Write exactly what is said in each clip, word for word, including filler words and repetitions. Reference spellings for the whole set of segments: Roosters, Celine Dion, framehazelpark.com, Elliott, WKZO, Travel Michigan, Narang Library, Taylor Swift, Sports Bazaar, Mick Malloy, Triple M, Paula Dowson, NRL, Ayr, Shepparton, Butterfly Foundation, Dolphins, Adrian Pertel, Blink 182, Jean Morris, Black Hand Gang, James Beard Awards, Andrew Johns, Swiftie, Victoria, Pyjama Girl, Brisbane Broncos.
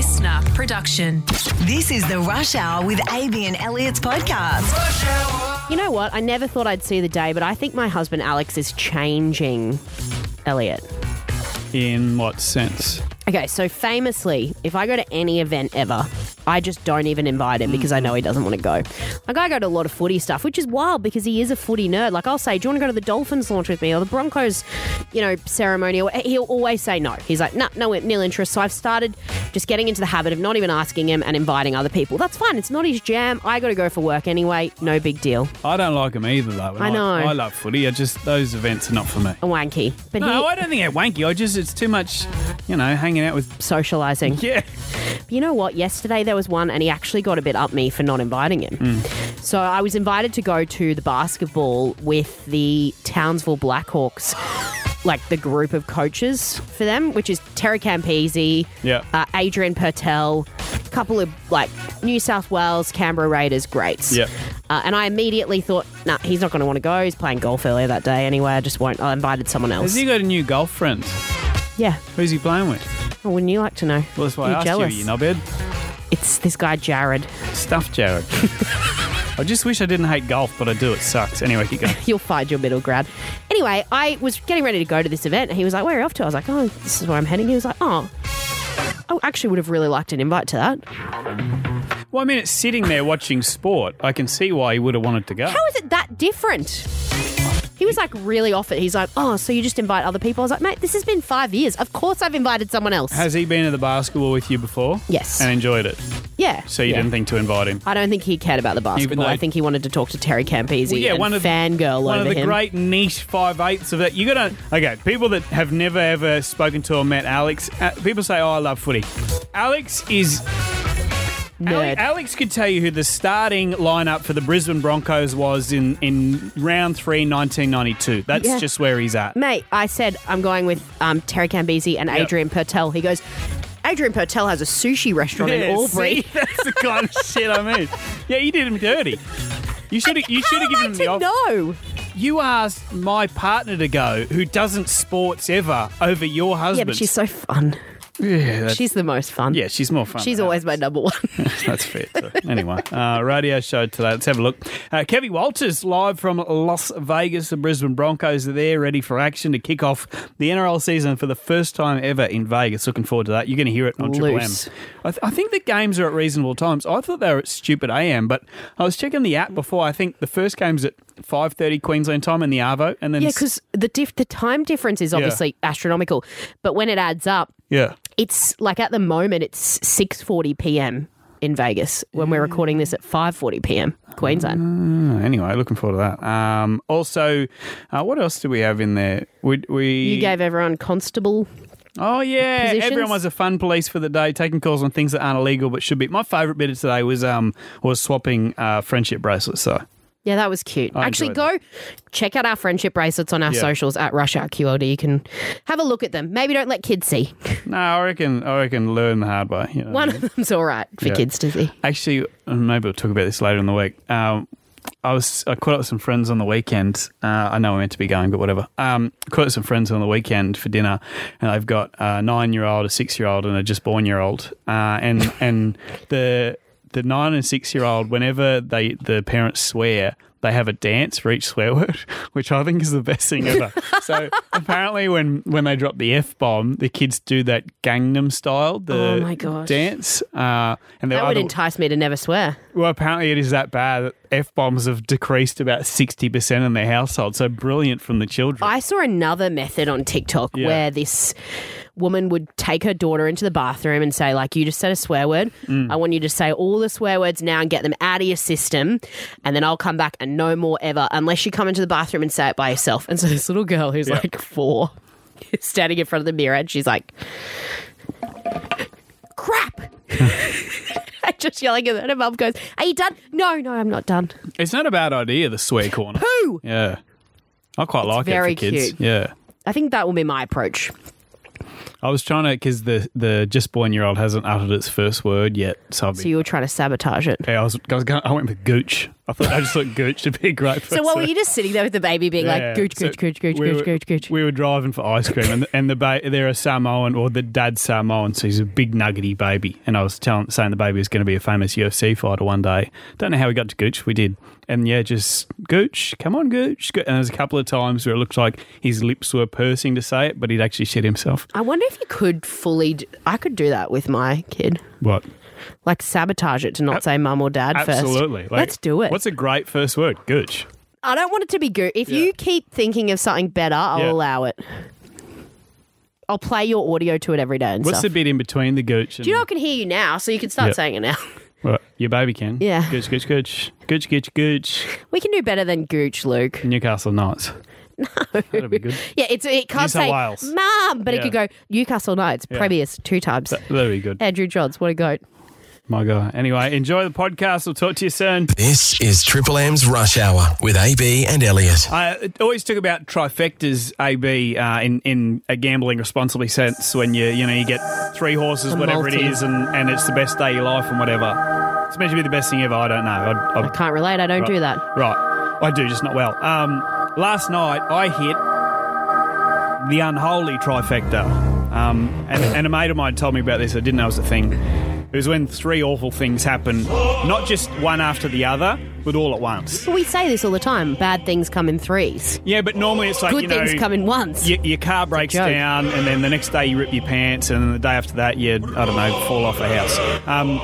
listener production. This is the Rush Hour with A B and Elliot's podcast. Rush Hour. You know what? I never thought I'd see the day, but I think my husband Alex is changing Elliot. In what sense? Okay, so famously, if I go to any event ever, I just don't even invite him because I know he doesn't want to go. Like, I go to a lot of footy stuff, which is wild because he is a footy nerd. Like, I'll say, do you want to go to the Dolphins launch with me or the Broncos, you know, ceremony? He'll always say no. He's like, no, nah, no, nil interest. So I've started just getting into the habit of not even asking him and inviting other people. That's fine. It's not his jam. I got to go for work anyway. No big deal. I don't like him either, though. I know. I, I love footy. I just, those events are not for me. A wanky. But no, he, I don't think they're wanky. I just, it's too much, you know, hanging out with socialising. Yeah. But you know what? Yesterday there was one and he actually got a bit up me for not inviting him. Mm. So I was invited to go to the basketball with the Townsville Blackhawks, like the group of coaches for them, which is Terry Campese, yeah. uh, Adrian Pertel, a couple of like New South Wales, Canberra Raiders greats. Yeah. Uh, and I immediately thought, nah, he's not going to want to go. He's playing golf earlier that day anyway. I just won't. I invited someone else. Has he got a new girlfriend? Yeah. Who's he playing with? Oh, wouldn't you like to know? Well, that's why You're I asked jealous. you, you knobhead. It's this guy, Jared. Stuff Jared. I just wish I didn't hate golf, but I do. It sucks. Anyway, keep going. You'll find your middle ground. Anyway, I was getting ready to go to this event, and he was like, where are you off to? I was like, oh, this is where I'm heading. He was like, oh, I actually would have really liked an invite to that. Well, I mean, it's sitting there watching sport. I can see why he would have wanted to go. How is it that different? He was like really off it. He's like, oh, so you just invite other people? I was like, mate, this has been five years. Of course I've invited someone else. Has he been to the basketball with you before? Yes. And enjoyed it? Yeah. So you yeah. didn't think to invite him? I don't think he cared about the basketball. I think he wanted to talk to Terry Campese well, yeah, and one of, fangirl one over him. One of the him. great niche five-eighths of that. You got to, okay, people that have never ever spoken to or met Alex, uh, people say, oh, I love footy. Alex is... Nerd. Alex could tell you who the starting lineup for the Brisbane Broncos was in, in round three, nineteen ninety-two. That's yeah. just where he's at. Mate, I said I'm going with um, Terry Campese and yep. Adrian Pertel. He goes, Adrian Pertel has a sushi restaurant yeah, in Albury. See, that's the kind of shit I mean. Yeah, you did him dirty. You should have given him the offer. No. You asked my partner to go, who doesn't sports ever, over your husband. Yeah, but she's so fun. Yeah, she's the most fun. Yeah, she's more fun. She's always my number one. That's fair. So anyway, uh, radio show today. Let's have a look. Uh, Kevin Walters live from Las Vegas. The Brisbane Broncos are there ready for action to kick off the N R L season for the first time ever in Vegas. Looking forward to that. You're going to hear it on Triple M. I, th- I think the games are at reasonable times. I thought they were at stupid A M, but I was checking the app before. I think the first game's at five thirty Queensland time in the Arvo. And then yeah, because the, diff- the time difference is obviously yeah. astronomical. But when it adds up, yeah. it's like at the moment it's six forty p.m. in Vegas when we're recording this at five forty p.m. Queensland. Uh, anyway, looking forward to that. Um, also, uh, what else do we have in there? We, we You gave everyone constable Oh, yeah. Positions. Everyone was a fun police for the day, taking calls on things that aren't illegal but should be. My favourite bit of today was um was swapping uh, friendship bracelets, so... Yeah, that was cute. I Actually, go that. check out our friendship bracelets on our yeah. socials at Rush Hour Q L D. You can have a look at them. Maybe don't let kids see. No, I reckon I reckon learn the hard way. You know One I mean? of them's all right for yeah. kids to see. Actually, maybe we'll talk about this later in the week. Um, I was I caught up with some friends on the weekend. Uh, I know I meant to be going, but whatever. Um, caught up with some friends on the weekend for dinner, and they've got a nine-year-old, a six-year-old, and a just-born-year-old. Uh, and and the... The nine and six-year-old, whenever they the parents swear, they have a dance for each swear word, which I think is the best thing ever. So apparently when, when they drop the F-bomb, the kids do that Gangnam Style, the oh my gosh. dance. Uh, and that would other, entice me to never swear. Well, apparently it is that bad that F-bombs have decreased about sixty percent in their household. So brilliant from the children. I saw another method on TikTok yeah. where this... woman would take her daughter into the bathroom and say, like, you just said a swear word. Mm. I want you to say all the swear words now and get them out of your system, and then I'll come back and no more ever unless you come into the bathroom and say it by yourself. And so this little girl who's yeah. like four is standing in front of the mirror and she's like, crap. I'm just yelling at her. And her mum goes, are you done? No, no, I'm not done. It's not a bad idea, the swear corner. Poo! Yeah. I quite it's like very it for kids. Cute. Yeah. I think that will be my approach. I was trying to, because the, the just-born-year-old hasn't uttered its first word yet. So, so you were trying to sabotage it? Yeah, I was. I, was going, I went with gooch. I thought I just thought Gooch would be a great person. So what were you just sitting there with the baby being yeah. like, Gooch, Gooch, so Gooch, Gooch, we Gooch, were, Gooch, Gooch? We were driving for ice cream and the, and the ba- they're a Samoan or the dad's Samoan, so he's a big nuggety baby. And I was telling, saying the baby was going to be a famous U F C fighter one day. Don't know how we got to Gooch, we did. And yeah, just Gooch, come on Gooch. And there's a couple of times where it looked like his lips were pursing to say it, but he'd actually shit himself. I wonder if you could fully, d- I could do that with my kid. What? Like sabotage it to not say mum or dad Absolutely. first. Absolutely. Like, let's do it. What's a great first word? Gooch. I don't want it to be gooch. If yeah. you keep thinking of something better, I'll yeah. allow it. I'll play your audio to it every day and What's stuff. the bit in between the gooch? And do you know I can hear you now, so you can start yep. saying it now. Well, your baby can. Yeah. Gooch, gooch, gooch. Gooch, gooch, gooch. We can do better than gooch, Luke. Newcastle Knights. No. That'd be good. Yeah, it's, it can't New say mum, but yeah. it could go Newcastle Knights, yeah. Premiers, two times. That, that'd be good. Andrew Johns, what a goat. My God. Anyway, enjoy the podcast. We'll talk to you soon. This is Triple M's Rush Hour with A B and Elliot. I uh, always talk about trifectas, A B, uh, in, in a gambling responsibly sense when you you know you get three horses, a whatever multi. it is, and, and it's the best day of your life and whatever. It's meant to be the best thing ever. I don't know. I'd, I'd, I can't relate. I don't right, do that. Right. I do, just not well. Um, last night, I hit the unholy trifecta. Um, and, and a mate of mine told me about this. I didn't know it was a thing. It was when three awful things happen, not just one after the other, but all at once. Well, we say this all the time. Bad things come in threes. Yeah, but normally it's like, Good you know... Good things come in once. Y- your car breaks down, and then the next day you rip your pants, and then the day after that you, I don't know, fall off a house. Um,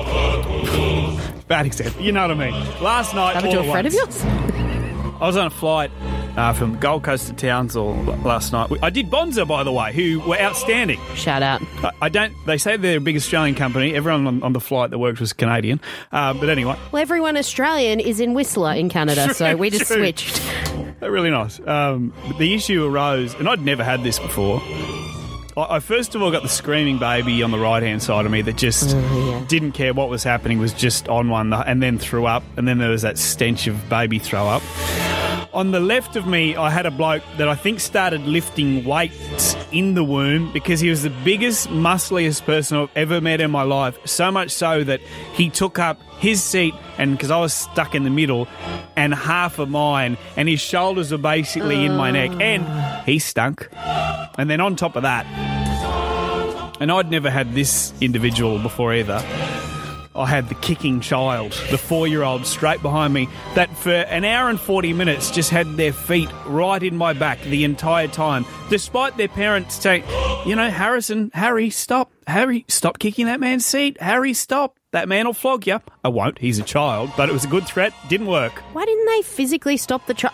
bad example. You know what I mean. Last night, That'd all at once. That was a friend of yours? I was on a flight uh, from Gold Coast to Townsville last night. I did Bonza, by the way, who were outstanding. Shout out. I, I don't. They say they're a big Australian company. Everyone on, on the flight that worked was Canadian. Uh, but anyway. Well, everyone Australian is in Whistler in Canada, true, so we just true. switched. They're really nice. Um, the issue arose, and I'd never had this before. I first of all got the screaming baby on the right-hand side of me that just oh, yeah. didn't care what was happening, was just on one, and then threw up, and then there was that stench of baby throw-up. On the left of me, I had a bloke that I think started lifting weights in the womb because he was the biggest, muscliest person I've ever met in my life, so much so that he took up his seat, and because I was stuck in the middle, and half of mine, and his shoulders were basically uh. in my neck, and he stunk. And then on top of that, and I'd never had this individual before either, I had the kicking child, the four-year-old straight behind me, that for an hour and forty minutes just had their feet right in my back the entire time, despite their parents saying, you know, Harrison, Harry, stop. Harry, stop kicking that man's seat. Harry, stop. That man will flog you. I won't. He's a child. But it was a good threat. Didn't work. Why didn't they physically stop the child?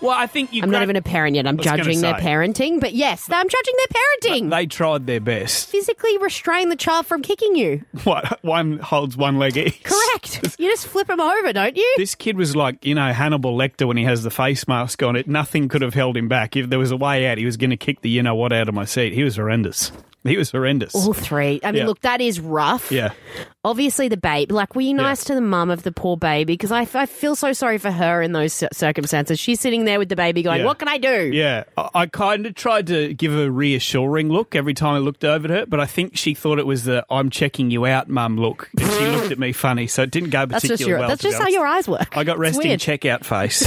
Well, I think you... I'm gra- not even a parent yet. I'm judging their parenting. But yes, I'm judging their parenting. But they tried their best. Physically restrain the child from kicking you. What? One holds one leg each. Correct. You just flip him over, don't you? This kid was like, you know, Hannibal Lecter when he has the face mask on it. Nothing could have held him back. If there was a way out, he was going to kick the you-know-what out of my seat. He was horrendous. He was horrendous. All three. I mean, yeah. look, that is rough. Yeah. Obviously, the babe. Like, were you nice yeah. to the mum of the poor baby? Because I, I feel so sorry for her in those circumstances. She's sitting there with the baby going, yeah. what can I do? Yeah. I, I kind of tried to give a reassuring look every time I looked over at her, but I think she thought it was the I'm checking you out, mum look. And she looked at me funny, so it didn't go particularly that's just your, well. That's just how your eyes work. I got resting checkout face.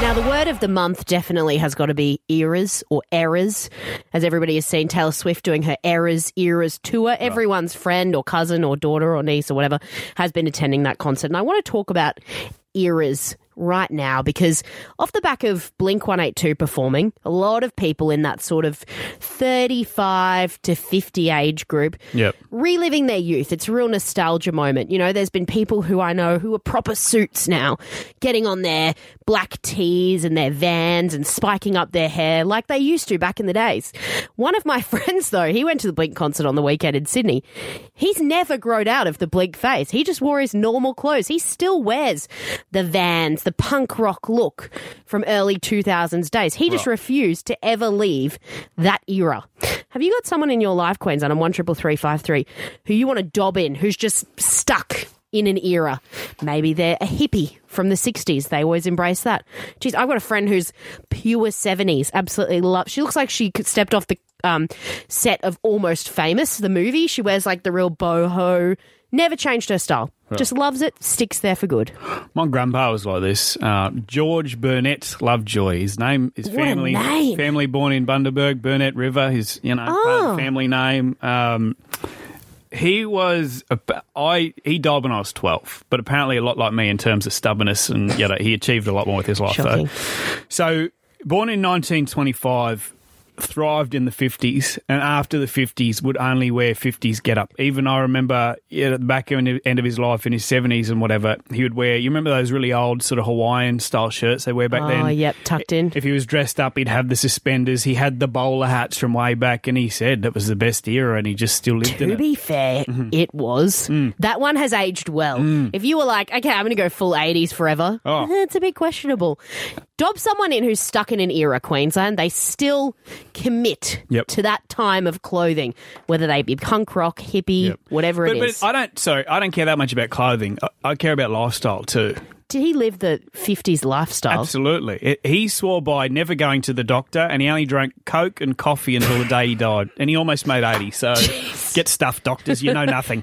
Now, the word of the month definitely has got to be eras or errors. As everybody has seen, Taylor Swift doing her Eras, Eras tour. Right. Everyone's friend or cousin or daughter or niece or whatever has been attending that concert. And I want to talk about eras right now because off the back of Blink one eighty-two performing, a lot of people in that sort of thirty-five to fifty age group yep. reliving their youth. It's a real nostalgia moment. You know, there's been people who I know who are proper suits now getting on their black tees and their Vans and spiking up their hair like they used to back in the days. One of my friends, though, he went to the Blink concert on the weekend in Sydney. He's never grown out of the Blink phase. He just wore his normal clothes. He still wears the Vans, the punk rock look from early two thousands days. He just right. refused to ever leave that era. Have you got someone in your life, Queensland, on one triple three five three, who you want to dob in, who's just stuck in an era? Maybe they're a hippie from the sixties. They always embrace that. Jeez, I've got a friend who's pure seventies, absolutely love. She looks like she stepped off the um, set of Almost Famous, the movie. She wears like the real boho. Never changed her style. Right. Just loves it. Sticks there for good. My grandpa was like this. Uh, George Burnett Lovejoy. His name, his family, name. family born in Bundaberg, Burnett River. His you know oh. family name. Um, he was. I he died when I was twelve, but apparently a lot like me in terms of stubbornness, and you know, he achieved a lot more with his life. Shocking. Though. So born in nineteen twenty-five. Thrived in the fifties, and after the fifties would only wear fifties get-up. Even I remember at the back end of his life in his seventies and whatever, he would wear, you remember those really old sort of Hawaiian-style shirts they wear back oh, then? Oh, yep, tucked in. If he was dressed up, he'd have the suspenders. He had the bowler hats from way back, and he said that was the best era, and he just still lived to in it. To be fair, mm-hmm. it was. Mm. That one has aged well. Mm. If you were like, okay, I'm going to go full eighties forever, oh. it's a bit questionable. Dob someone in who's stuck in an era, Queensland. They still commit yep. to that time of clothing, whether they be punk rock, hippie, yep. whatever but, it is. But I don't. Sorry, I don't care that much about clothing. I, I care about lifestyle too. Did he live the fifties lifestyle? Absolutely. It, he swore by never going to the doctor, and he only drank Coke and coffee until the day he died. And he almost made eighty, so Jeez. Get stuffed, doctors. You know nothing.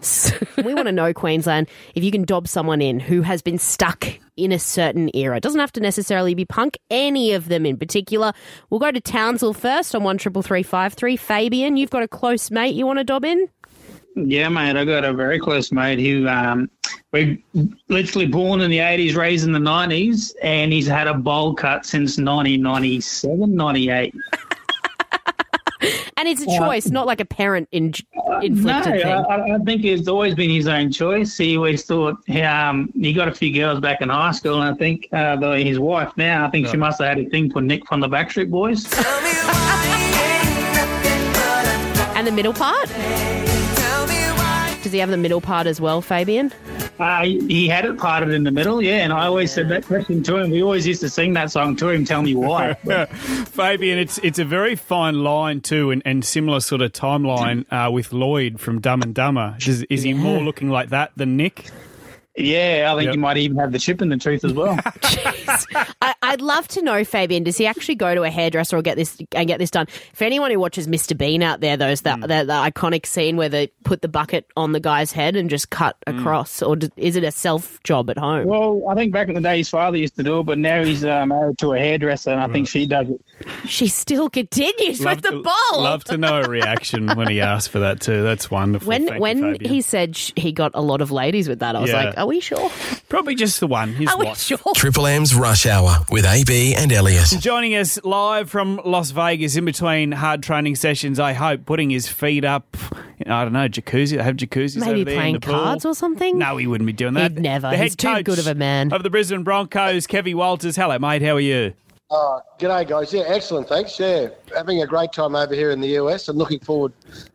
We want to know, Queensland, if you can dob someone in who has been stuck in a certain era. It doesn't have to necessarily be punk, any of them in particular. We'll go to Townsville first on one triple three five three. Fabian, you've got a close mate you want to dob in? Yeah, mate, I got a very close mate who um, was literally born in the eighties, raised in the nineties, and he's had a bowl cut since nineteen ninety-seven, ninety-eight. And it's a choice, uh, not like a parent in- inflicted no, thing. I, I think it's always been his own choice. He always thought um, he got a few girls back in high school, and I think uh, the, his wife now, I think yeah. she must have had a thing for Nick from the Backstreet Boys. And the middle part? Does he have the middle part as well, Fabian? Uh, he had it parted in the middle, yeah, and I always said that question to him. We always used to sing that song to him, tell me why. Fabian, it's it's a very fine line too, and, and similar sort of timeline uh, with Lloyd from Dumb and Dumber. Is, is he yeah. more looking like that than Nick? Yeah, I think yep. you might even have the chip in the tooth as well. Jeez. I, I'd love to know, Fabian, does he actually go to a hairdresser or get this and get this done? For anyone who watches Mister Bean out there, those that mm. the, the iconic scene where they put the bucket on the guy's head and just cut mm. across, or do, is it a self job at home? Well, I think back in the day his father used to do it, but now he's uh, married to a hairdresser, and I right. think she does it. She still continues love with to, the bowl. Love to know a reaction when he asked for that too. That's wonderful. When Thank when you, Fabian. He said sh- he got a lot of ladies with that, I was yeah. like, are we sure? Probably just the one. His Are we wife. Sure? Triple M's Rush Hour with A B and Elliot. Joining us live from Las Vegas in between hard training sessions, I hope, putting his feet up, I don't know, jacuzzi. They have jacuzzis Maybe over there playing in the cards pool. Or something? No, he wouldn't be doing that. He'd never. The head He's coach too good of a man. Of the Brisbane Broncos, Kevin Walters. Hello, mate. How are you? Oh, g'day, guys. Yeah, excellent. Thanks. Yeah, having a great time over here in the U S and looking forward,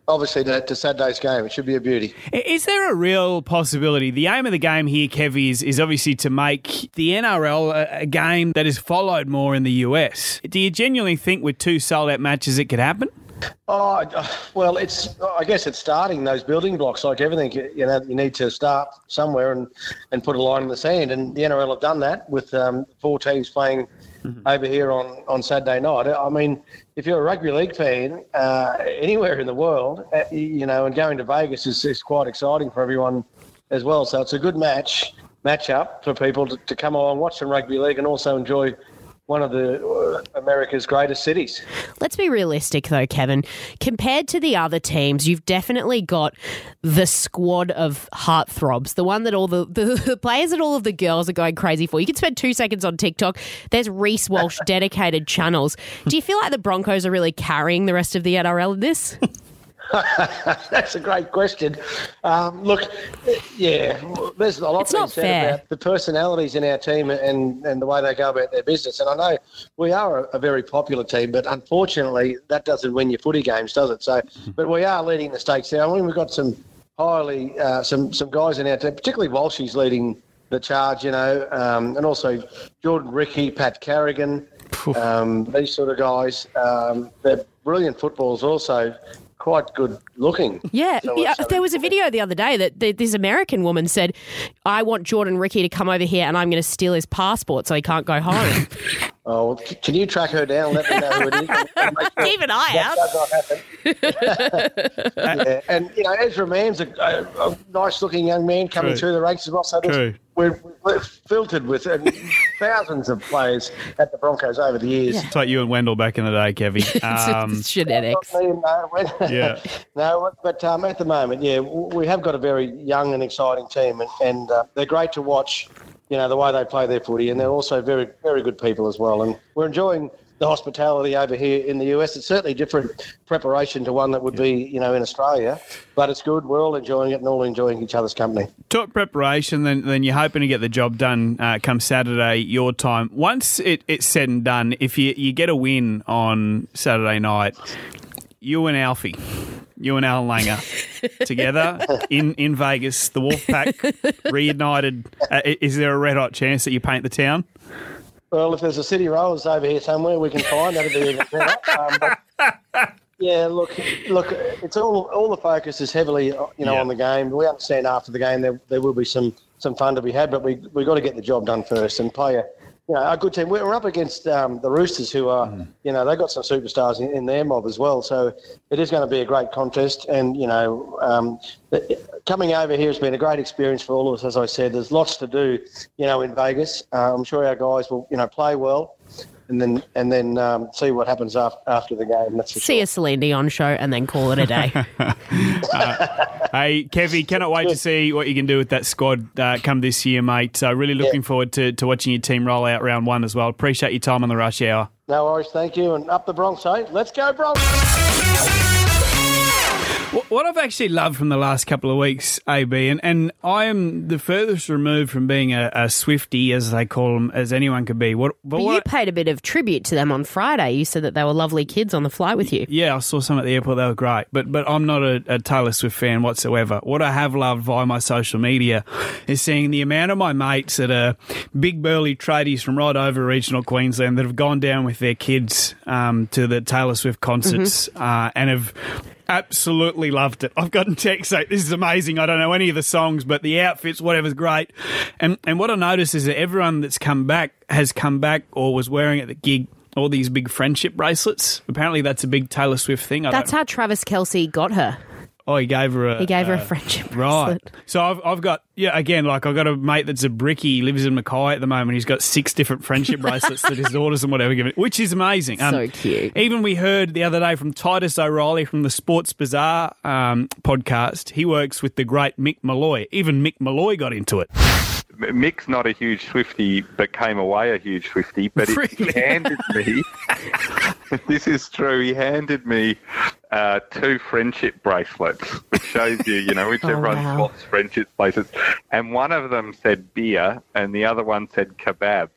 obviously, to, to Saturday's game. It should be a beauty. Is there a real possibility? The aim of the game here, Kevy, is, is obviously to make the N R L a, a game that is followed more in the U S. Do you genuinely think with two sold-out matches it could happen? Oh, well, it's. I guess it's starting those building blocks, like everything. You know, you need to start somewhere and, and put a line in the sand. And the N R L have done that with um, four teams playing mm-hmm. over here on, on Saturday night. I mean, if you're a rugby league fan uh, anywhere in the world, you know, and going to Vegas is, is quite exciting for everyone as well. So it's a good match matchup for people to, to come along, watch some rugby league, and also enjoy one of the uh, America's greatest cities. Let's be realistic, though, Kevin. Compared to the other teams, you've definitely got the squad of heartthrobs, the one that all the, the, the players that all of the girls are going crazy for. You can spend two seconds on TikTok. There's Reese Walsh dedicated channels. Do you feel like the Broncos are really carrying the rest of the N R L in this? That's a great question. Um, look, yeah, there's a lot being said about the personalities in our team and, and the way they go about their business. And I know we are a, a very popular team, but unfortunately that doesn't win your footy games, does it? So, but we are leading the stakes there. I mean, we've got some highly uh, some some guys in our team, particularly Walshy's leading the charge, you know, um, and also Jordan Rickey, Pat Carrigan, um, these sort of guys. Um, they're brilliant footballers also. Quite good looking. Yeah, so yeah. There was a video the other day that th- this American woman said, I want Jordan Rickey to come over here and I'm going to steal his passport so he can't go home. Oh, well, can you track her down? Let me know who it is. Sure keep an eye out. That does not happen. Yeah. And, you know, Ezra Mann's a, a, a nice-looking young man coming True. Through the ranks as well. So we're, we're filtered with uh, thousands of players at the Broncos over the years. Yeah. It's like you and Wendell back in the day, Kevin. Um, genetics. No, yeah. no, but um, at the moment, yeah, we have got a very young and exciting team, and, and uh, they're great to watch. You know, the way they play their footy, and they're also very, very good people as well. And we're enjoying the hospitality over here in the U S. It's certainly different preparation to one that would be, you know, in Australia, but it's good. We're all enjoying it and all enjoying each other's company. Talk preparation, then then you're hoping to get the job done uh, come Saturday, your time. Once it, it's said and done, if you, you get a win on Saturday night, you and Alfie... You and Alan Langer together in, in Vegas, the Wolfpack reunited. Uh, is there a red-hot chance that you paint the town? Well, if there's a City Rollers over here somewhere we can find, that'd be even better. Um, but, yeah, look, look, it's all all the focus is heavily, you know, yeah. on the game. We understand after the game there there will be some, some fun to be had, but we we got to get the job done first and play a you know a good team. We're up against um, the Roosters, who are mm. you know they've got some superstars in, in their mob as well. So it is going to be a great contest, and you know um, coming over here has been a great experience for all of us. As I said, there's lots to do, you know, in Vegas. Uh, I'm sure our guys will you know play well, and then and then um, see what happens after after the game. That's for see sure. a Celine Dion show and then call it a day. uh, Hey, Kevy, cannot wait to see what you can do with that squad uh, come this year, mate. So really looking yeah. forward to, to watching your team roll out round one as well. Appreciate your time on the Rush Hour. No worries, thank you. And up the Bronx, hey? Let's go, Bronx! What I've actually loved from the last couple of weeks, A B, and, and I am the furthest removed from being a, a Swiftie, as they call them, as anyone could be. What, but, but you what, paid a bit of tribute to them on Friday. You said that they were lovely kids on the flight with you. Yeah, I saw some at the airport. They were great. But but I'm not a, a Taylor Swift fan whatsoever. What I have loved via my social media is seeing the amount of my mates that are big burly tradies from right over regional Queensland that have gone down with their kids um, to the Taylor Swift concerts mm-hmm. uh, and have... Absolutely loved it. I've gotten texts saying, this is amazing. I don't know any of the songs, but the outfits, whatever's great. And and what I notice is that everyone that's come back has come back or was wearing at the gig all these big friendship bracelets. Apparently that's a big Taylor Swift thing. I that's how Travis Kelce got her. Oh, he gave her a... He gave her a, a friendship bracelet. Right. So I've I've got... Yeah, again, like I've got a mate that's a brickie, lives in Mackay at the moment. He's got six different friendship bracelets that his daughters and whatever give it, which is amazing. Um, so cute. Even we heard the other day from Titus O'Reilly from the Sports Bazaar um, podcast. He works with the great Mick Malloy. Even Mick Malloy got into it. Mick's not a huge Swiftie, but came away a huge Swiftie. But it, really? He handed me... This is true. He handed me uh, two friendship bracelets, which shows you, you know, which oh, everyone wow. swaps friendship places. And one of them said beer and the other one said kebab.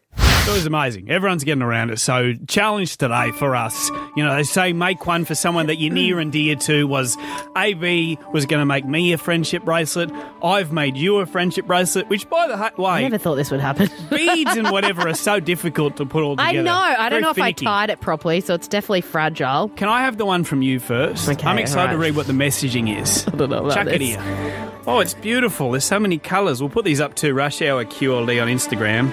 It was amazing. Everyone's getting around it. So challenge today for us. You know, they say make one for someone that you're near and dear to. Was A B was going to make me a friendship bracelet. I've made you a friendship bracelet, which by the way... I never thought this would happen. Beads and whatever are so difficult to put all together. I know. I don't Very know if finicky. I tied it properly, so it's definitely fragile. Can I have the one from you first? Okay, I'm excited right. to read what the messaging is. I don't know about Chuck this. It here. Oh, it's beautiful. There's so many colours. We'll put these up to Rush Hour Q L D on Instagram.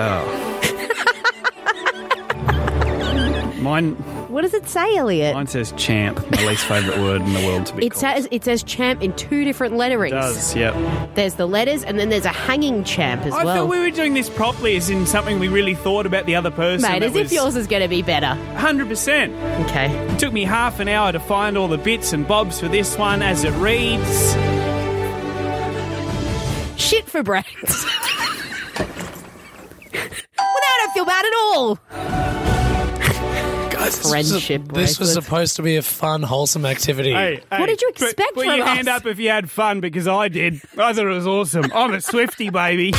Oh. Mine. What does it say, Elliot? Mine says champ, my least favourite word in the world to be it called. Says, it says champ in two different letterings. It does, yep. There's the letters and then there's a hanging champ as I well. I thought we were doing this properly as in something we really thought about the other person. Mate, as if yours is going to be better. one hundred percent. Okay. It took me half an hour to find all the bits and bobs for this one as it reads. Shit for brains. Feel bad at all, guys. Friendship. This was, a, this was supposed to be a fun, wholesome activity. Hey, hey, what did you expect? Put, put from your us? Hand up if you had fun, because I did. I thought it was awesome. I'm a Swiftie, baby.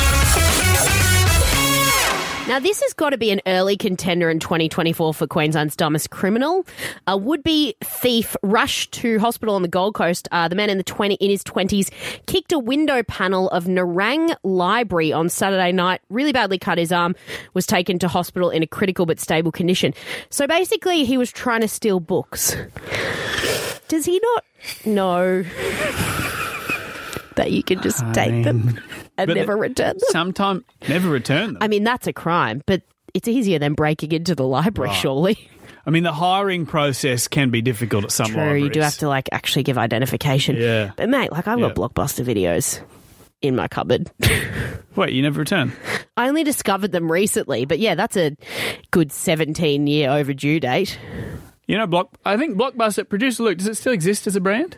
Now, this has got to be an early contender in twenty twenty-four for Queensland's dumbest criminal. A would-be thief rushed to hospital on the Gold Coast. Uh, the man in the twenty in his twenties kicked a window panel of Narang Library on Saturday night, really badly cut his arm, was taken to hospital in a critical but stable condition. So basically, he was trying to steal books. Does he not know that you can just I take mean... them? And but never return them. Sometimes never return them. I mean, that's a crime, but it's easier than breaking into the library, right. surely. I mean, the hiring process can be difficult at some True, libraries. True, you do have to, like, actually give identification. Yeah. But, mate, like, I've yeah. got Blockbuster videos in my cupboard. Wait, you never return? I only discovered them recently, but, yeah, that's a good seventeen-year overdue date. You know, Block. I think Blockbuster, producer Luke, does it still exist as a brand?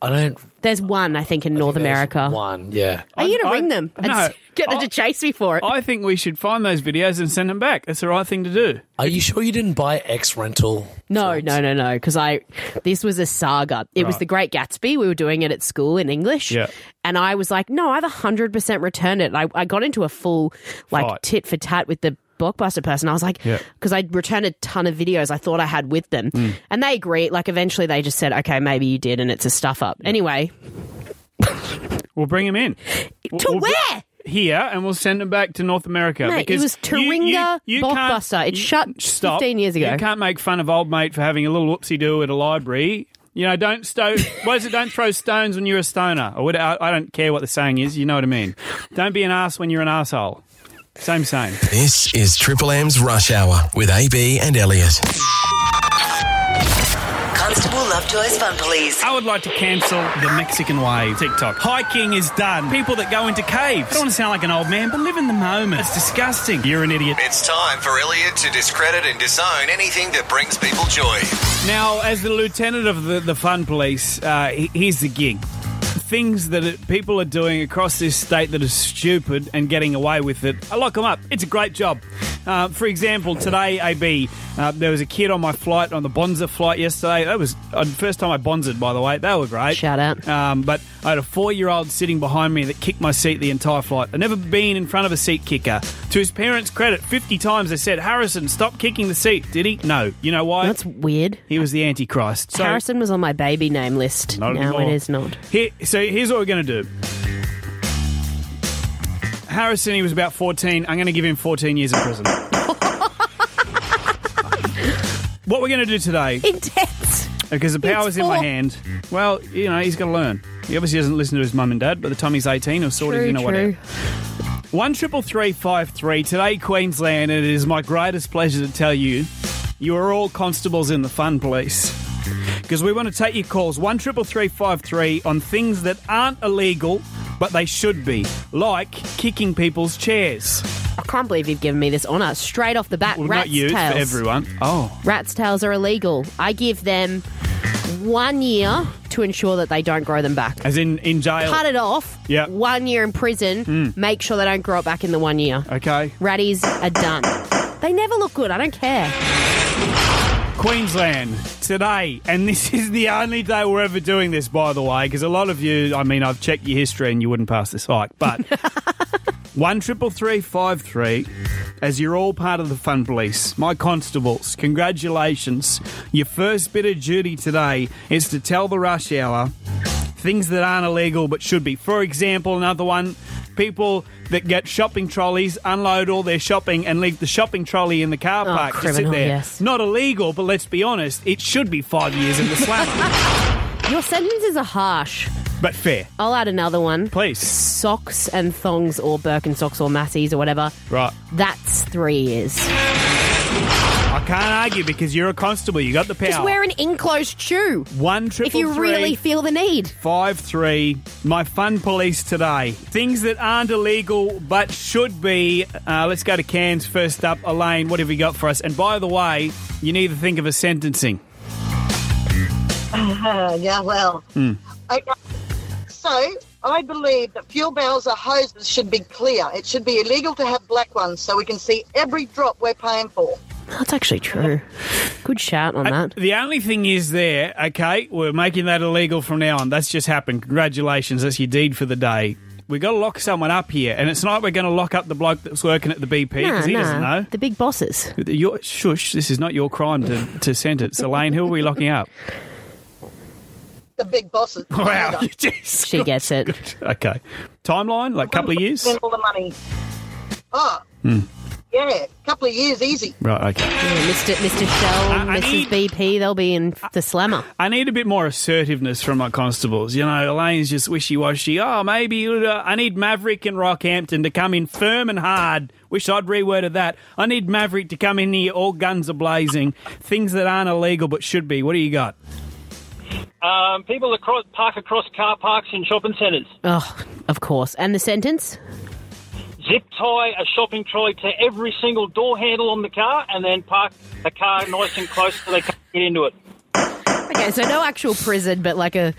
I don't... There's one, I think, in I North think America. One, yeah. Are I, you going to ring them and no, get them I, to chase me for it? I think we should find those videos and send them back. That's the right thing to do. Are you sure you didn't buy X rental? No, things? no, no, no. Because I, this was a saga. It right. was the Great Gatsby. We were doing it at school in English, yeah. and I was like, no, I've a hundred percent returned it. And I, I got into a full like Fight. tit for tat with the Blockbuster person. I was like, because yeah. I'd returned a ton of videos I thought I had with them. Mm. And they agreed. Like, eventually they just said, okay, maybe you did, and it's a stuff up. Yeah. Anyway. We'll bring him in. We'll, to we'll where? Br- here, and we'll send him back to North America. Mate, because it was Turinga you, you, you Blockbuster. It shut stop. fifteen years ago. You can't make fun of old mate for having a little whoopsie-doo at a library. You know, don't sto- what is it? Don't throw stones when you're a stoner. Or I don't care what the saying is. You know what I mean. Don't be an ass when you're an asshole. Same, same. This is Triple M's Rush Hour with A B and Elliot. Constable Lovejoy's Fun Police. I would like to cancel the Mexican wave. TikTok. Hiking is done. People that go into caves. I don't want to sound like an old man, but live in the moment. It's disgusting. You're an idiot. It's time for Elliot to discredit and disown anything that brings people joy. Now, as the lieutenant of the, the Fun Police, uh, here's the gig. Things that it, people are doing across this state that are stupid and getting away with it, I lock them up. It's a great job. Uh, for example, today, A B, uh, there was a kid on my flight, on the Bonza flight yesterday. That was the uh, first time I Bonza'd, by the way. They were great. Shout out. Um, but I had a four-year-old sitting behind me that kicked my seat the entire flight. I'd never been in front of a seat kicker. To his parents' credit, fifty times they said, Harrison, stop kicking the seat. Did he? No. You know why? That's weird. He was the Antichrist. So, Harrison was on my baby name list. Not no, it is not. Here, so here's what we're going to do. Harrison, he was about fourteen. I'm going to give him fourteen years in prison. What we're going to do today... Intense. Because the power's it's in my hand. Well, you know, he's going to learn. He obviously doesn't listen to his mum and dad. By the time he's eighteen, he'll sort his inner one out. One triple three five three. Today, Queensland, and it is my greatest pleasure to tell you, you are all constables in the Fun Police. Because we want to take your calls. One triple three five three on things that aren't illegal, but they should be, like kicking people's chairs. I can't believe you've given me this honour straight off the bat. Well, rat's not you, tails. For everyone. Oh, rat's tails are illegal. I give them one year to ensure that they don't grow them back. As in in jail. Cut it off. Yeah. One year in prison. Mm. Make sure they don't grow it back in the one year. Okay. Ratties are done. They never look good. I don't care. Queensland, today, and this is the only day we're ever doing this, by the way, because a lot of you, I mean, I've checked your history and you wouldn't pass this hike, but one triple three five three, as you're all part of the Fun Police, my constables, congratulations. Your first bit of duty today is to tell the Rush Hour things that aren't illegal but should be. For example, another one, people that get shopping trolleys, unload all their shopping and leave the shopping trolley in the car oh, park criminal, to sit there. Yes. Not illegal, but let's be honest, it should be five years in the slammer. Your sentences are harsh. But fair. I'll add another one. Please. Socks and thongs or Birkenstocks or Massey's or whatever. Right. That's three years. I can't argue because you're a constable. You got the power. Just wear an enclosed shoe. One triple three. If you really feel the need. Five three. My Fun Police today. Things that aren't illegal but should be. Uh, let's go to Cairns first up. Elaine, what have you got for us? And by the way, you need to think of a sentencing. Uh, yeah, well. Mm. I, so I believe that fuel barrels or hoses should be clear. It should be illegal to have black ones so we can see every drop we're paying for. That's actually true. Good shout on that. The only thing is there, okay, we're making that illegal from now on. That's just happened. Congratulations. That's your deed for the day. We've got to lock someone up here. And it's not we're going to lock up the bloke that's working at the B P because nah, he nah. doesn't know. The big bosses. Your, shush, this is not your crime to, to sentence. Elaine, who are we locking up? The big bosses. Wow. She gets it. Good. Okay. Timeline, like a couple of years? All the money. Oh. Hmm. Yeah, a couple of years easy. Right, okay. Yeah, Mister Mister Shell, uh, Missus Need, B P, they'll be in the slammer. I need a bit more assertiveness from my constables. You know, Elaine's just wishy-washy. Oh, maybe uh, I need Maverick and Rockhampton to come in firm and hard. Wish I'd reworded that. I need Maverick to come in here, all guns a-blazing, things that aren't illegal but should be. What do you got? Um, people that cross, park across car parks in shopping centres. Oh, of course. And the sentence? Zip tie a shopping trolley to every single door handle on the car and then park the car nice and close so they can't get into it. Okay, so no actual prison, but like a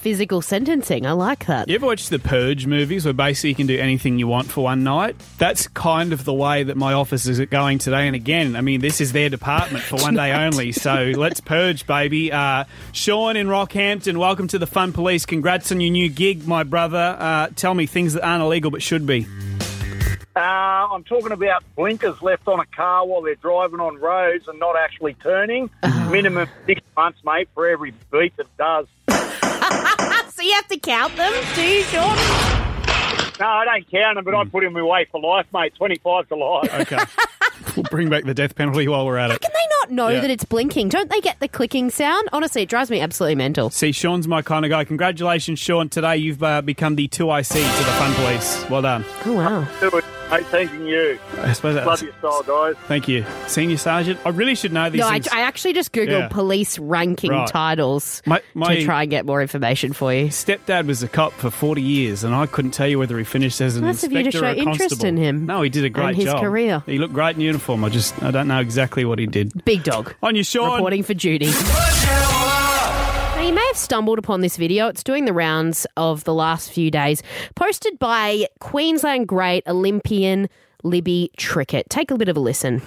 physical sentencing. I like that. You ever watch the Purge movies where basically you can do anything you want for one night? That's kind of the way that my office is going today. And again, I mean, this is their department for one day only. So let's purge, baby. Uh, Sean in Rockhampton, welcome to the Fun Police. Congrats on your new gig, my brother. Uh, tell me things that aren't illegal but should be. Uh, I'm talking about blinkers left on a car while they're driving on roads and not actually turning. Uh-huh. Minimum six months, mate, for every beep it does. So you have to count them, do you, Sean? No, I don't count them, but mm. I put them away for life, mate. twenty-five to life. Okay. We'll bring back the death penalty while we're at it. How can they not know yeah. that it's blinking? Don't they get the clicking sound? Honestly, it drives me absolutely mental. See, Sean's my kind of guy. Congratulations, Sean. Today you've uh, become the two I C to the Fun Police. Well done. Oh, wow. Hey, thanking you. I suppose that's... Love your style, guys. Thank you. Senior Sergeant, I really should know these no, things. I, I actually just Googled yeah. police ranking right. titles my, my to try and get more information for you. Stepdad was a cop for forty years, and I couldn't tell you whether he finished as an nice inspector or a constable. Nice of you to show interest in him. No, he did a great and his job. his career. He looked great in uniform. I just, I don't know exactly what he did. Big dog. On your Sean. Reporting for duty. You may have stumbled upon this video. It's doing the rounds of the last few days, posted by Queensland great Olympian Libby Trickett. Take a bit of a listen.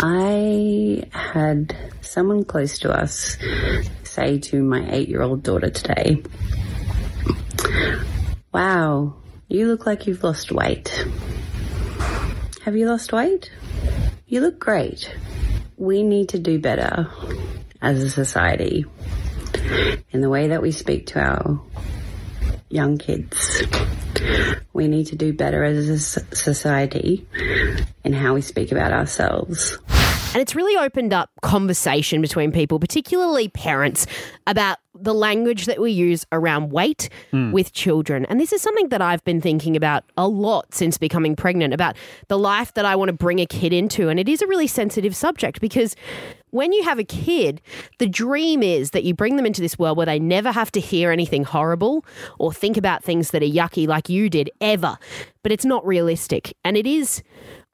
I had someone close to us say to my eight-year-old daughter today, "Wow, you look like you've lost weight. Have you lost weight? You look great. We need to do better as a society in the way that we speak to our young kids. We need to do better as a society in how we speak about ourselves." And it's really opened up conversation between people, particularly parents, about the language that we use around weight mm. with children. And this is something that I've been thinking about a lot since becoming pregnant, about the life that I want to bring a kid into. And it is a really sensitive subject because when you have a kid, the dream is that you bring them into this world where they never have to hear anything horrible or think about things that are yucky like you did ever. But it's not realistic. And it is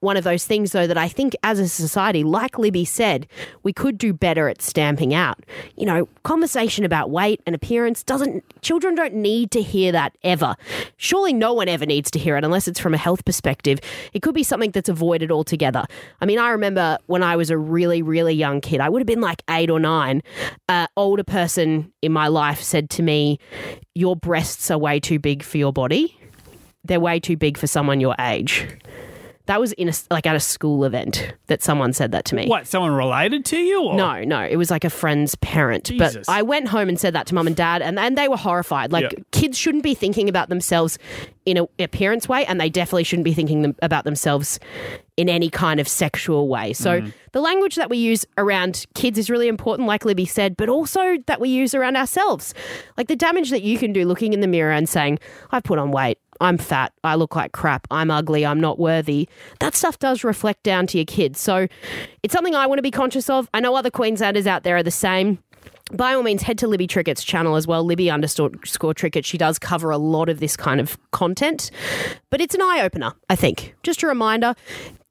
one of those things, though, that I think as a society, like Libby said, we could do better at stamping out. You know, conversation about weight and appearance doesn't, children don't need to hear that ever. Surely no one ever needs to hear it unless it's from a health perspective. It could be something that's avoided altogether. I mean, I remember when I was a really, really young kid, I would have been like eight or nine, an uh, older person in my life said to me, "Your breasts are way too big for your body. They're way too big for someone your age." That was in a, like at a school event that someone said that to me. What, someone related to you? Or? No, no. It was like a friend's parent. Jesus. But I went home and said that to mum and dad, and, and they were horrified. Like yep. kids shouldn't be thinking about themselves in an appearance way, and they definitely shouldn't be thinking them, about themselves in any kind of sexual way. So mm. the language that we use around kids is really important, like Libby said, but also that we use around ourselves. Like the damage that you can do looking in the mirror and saying, "I've put on weight. I'm fat, I look like crap, I'm ugly, I'm not worthy." That stuff does reflect down to your kids. So it's something I want to be conscious of. I know other Queenslanders out there are the same. By all means, head to Libby Trickett's channel as well, Libby underscore Trickett. She does cover a lot of this kind of content. But it's an eye-opener, I think. Just a reminder,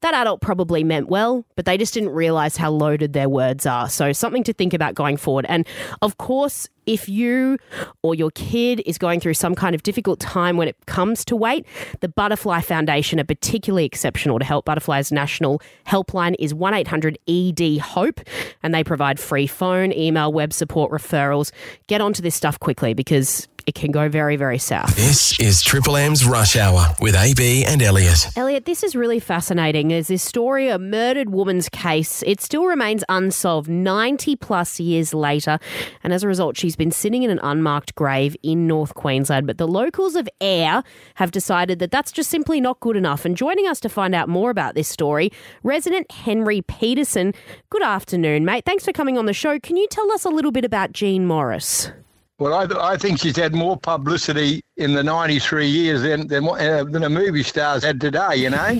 that adult probably meant well, but they just didn't realise how loaded their words are. So something to think about going forward. And of course, if you or your kid is going through some kind of difficult time when it comes to weight, the Butterfly Foundation are particularly exceptional to help. Butterfly's national helpline is one eight hundred E D HOPE, and they provide free phone, email, web support, referrals. Get onto this stuff quickly because it can go very, very south. This is Triple M's Rush Hour with A B and Elliot. Elliot, this is really fascinating. There's this story, a murdered woman's case. It still remains unsolved ninety plus years later. And as a result, she's been sitting in an unmarked grave in North Queensland. But the locals of Ayr have decided that that's just simply not good enough. And joining us to find out more about this story, resident Henry Peterson. Good afternoon, mate. Thanks for coming on the show. Can you tell us a little bit about Jean Morris? Well, I, I think she's had more publicity in the ninety-three years than than, uh, than a movie star's had today, you know.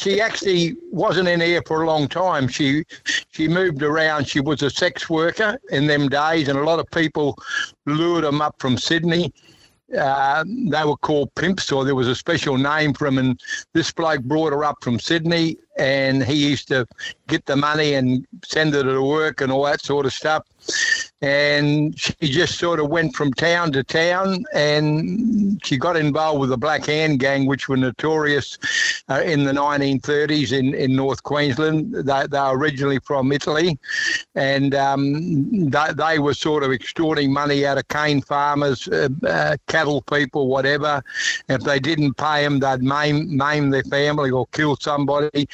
She actually wasn't in here for a long time. She she moved around. She was a sex worker in them days, and a lot of people lured them up from Sydney. Uh, they were called pimps, or there was a special name for them, and this bloke brought her up from Sydney, and he used to get the money and send her to work and all that sort of stuff. And she just sort of went from town to town, and she got involved with the Black Hand Gang, which were notorious uh, in the nineteen thirties in, in North Queensland. They, they were originally from Italy, and um, they, they were sort of extorting money out of cane farmers, uh, uh, cattle people, whatever. If they didn't pay them, they'd maim, maim their family or kill somebody.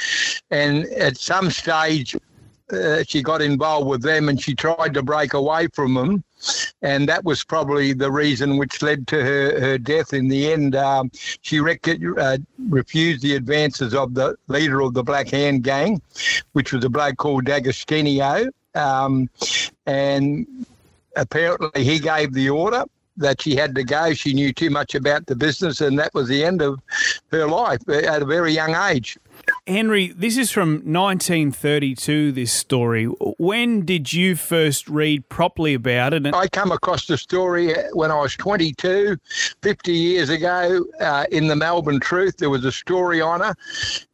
And at some stage, Uh, she got involved with them, and she tried to break away from them, and that was probably the reason which led to her, her death in the end. Um, she rec- uh, refused the advances of the leader of the Black Hand Gang, which was a bloke called D'Agostinio, um, and apparently he gave the order that she had to go. She knew too much about the business, and that was the end of her life at a very young age. Henry, this is from nineteen thirty-two, this story. When did you first read properly about it? I come across the story when I was twenty-two, fifty years ago, uh, in the Melbourne Truth. There was a story on her,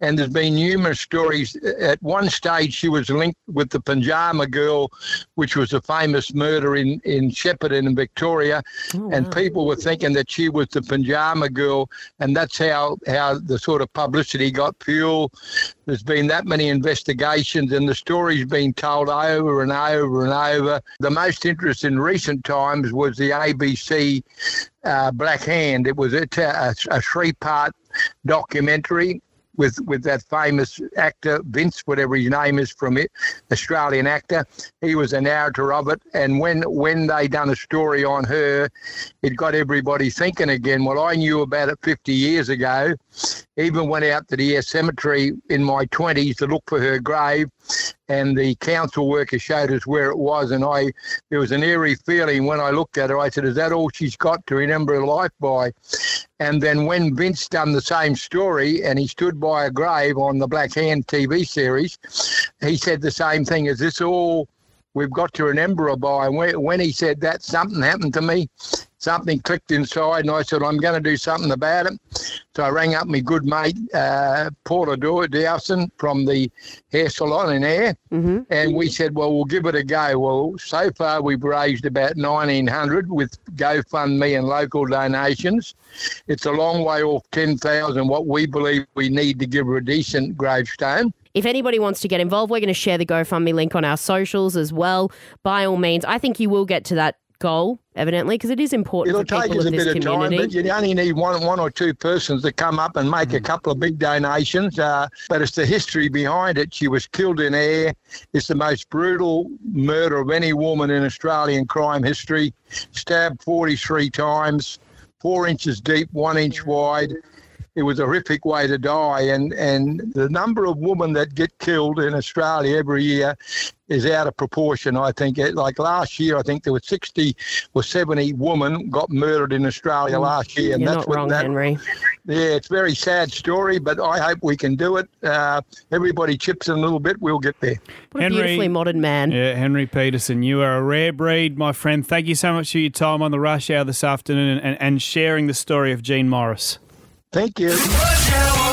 and there's been numerous stories. At one stage, she was linked with the Pyjama Girl, which was a famous murder in, in Shepparton in Victoria, oh, and wow. People were thinking that she was the Pyjama Girl, and that's how, how the sort of publicity got fueled. There's been that many investigations, and the story's been told over and over and over. The most interest in recent times was the A B C uh, Black Hand. It was a, a, a three-part documentary with with that famous actor, Vince, whatever his name is, from it, Australian actor. He was a narrator of it. And when, when they done a story on her, it got everybody thinking again. Well, I knew about it fifty years ago. Even went out to the cemetery in my twenties to look for her grave, and the council worker showed us where it was, and I there was an eerie feeling when I looked at her. I said, is that all she's got to remember her life by? And then when Vince done the same story, and he stood by a grave on the Black Hand T V series, he said the same thing. Is this all we've got to remember her by? And when, when he said that, something happened to me. Something clicked inside, and I said, I'm going to do something about it. So I rang up my good mate, uh, Paula Dowson from the hair salon in Ayr, mm-hmm. and we said, well, we'll give it a go. Well, so far we've raised about nineteen hundred with GoFundMe and local donations. It's a long way off ten thousand, what we believe we need to give her a decent gravestone. If anybody wants to get involved, we're going to share the GoFundMe link on our socials as well. By all means, I think you will get to that goal, evidently, because it is important It'll for people of this community. It'll take us a bit community. of time, but you only need one, one or two persons to come up and make mm. a couple of big donations. Uh, but it's the history behind it. She was killed in Ayr. It's the most brutal murder of any woman in Australian crime history. Stabbed forty-three times, four inches deep, one inch wide. It was a horrific way to die, and, and the number of women that get killed in Australia every year is out of proportion, I think. Like last year, I think there were sixty or seventy women got murdered in Australia last year. And You're that's not wrong, that, Henry. Yeah, it's a very sad story, but I hope we can do it. Uh, everybody chips in a little bit, we'll get there. What Henry, a beautifully modern man. Yeah, Henry Peterson, you are a rare breed, my friend. Thank you so much for your time on the Rush Hour this afternoon and, and sharing the story of Jean Morris. Thank you.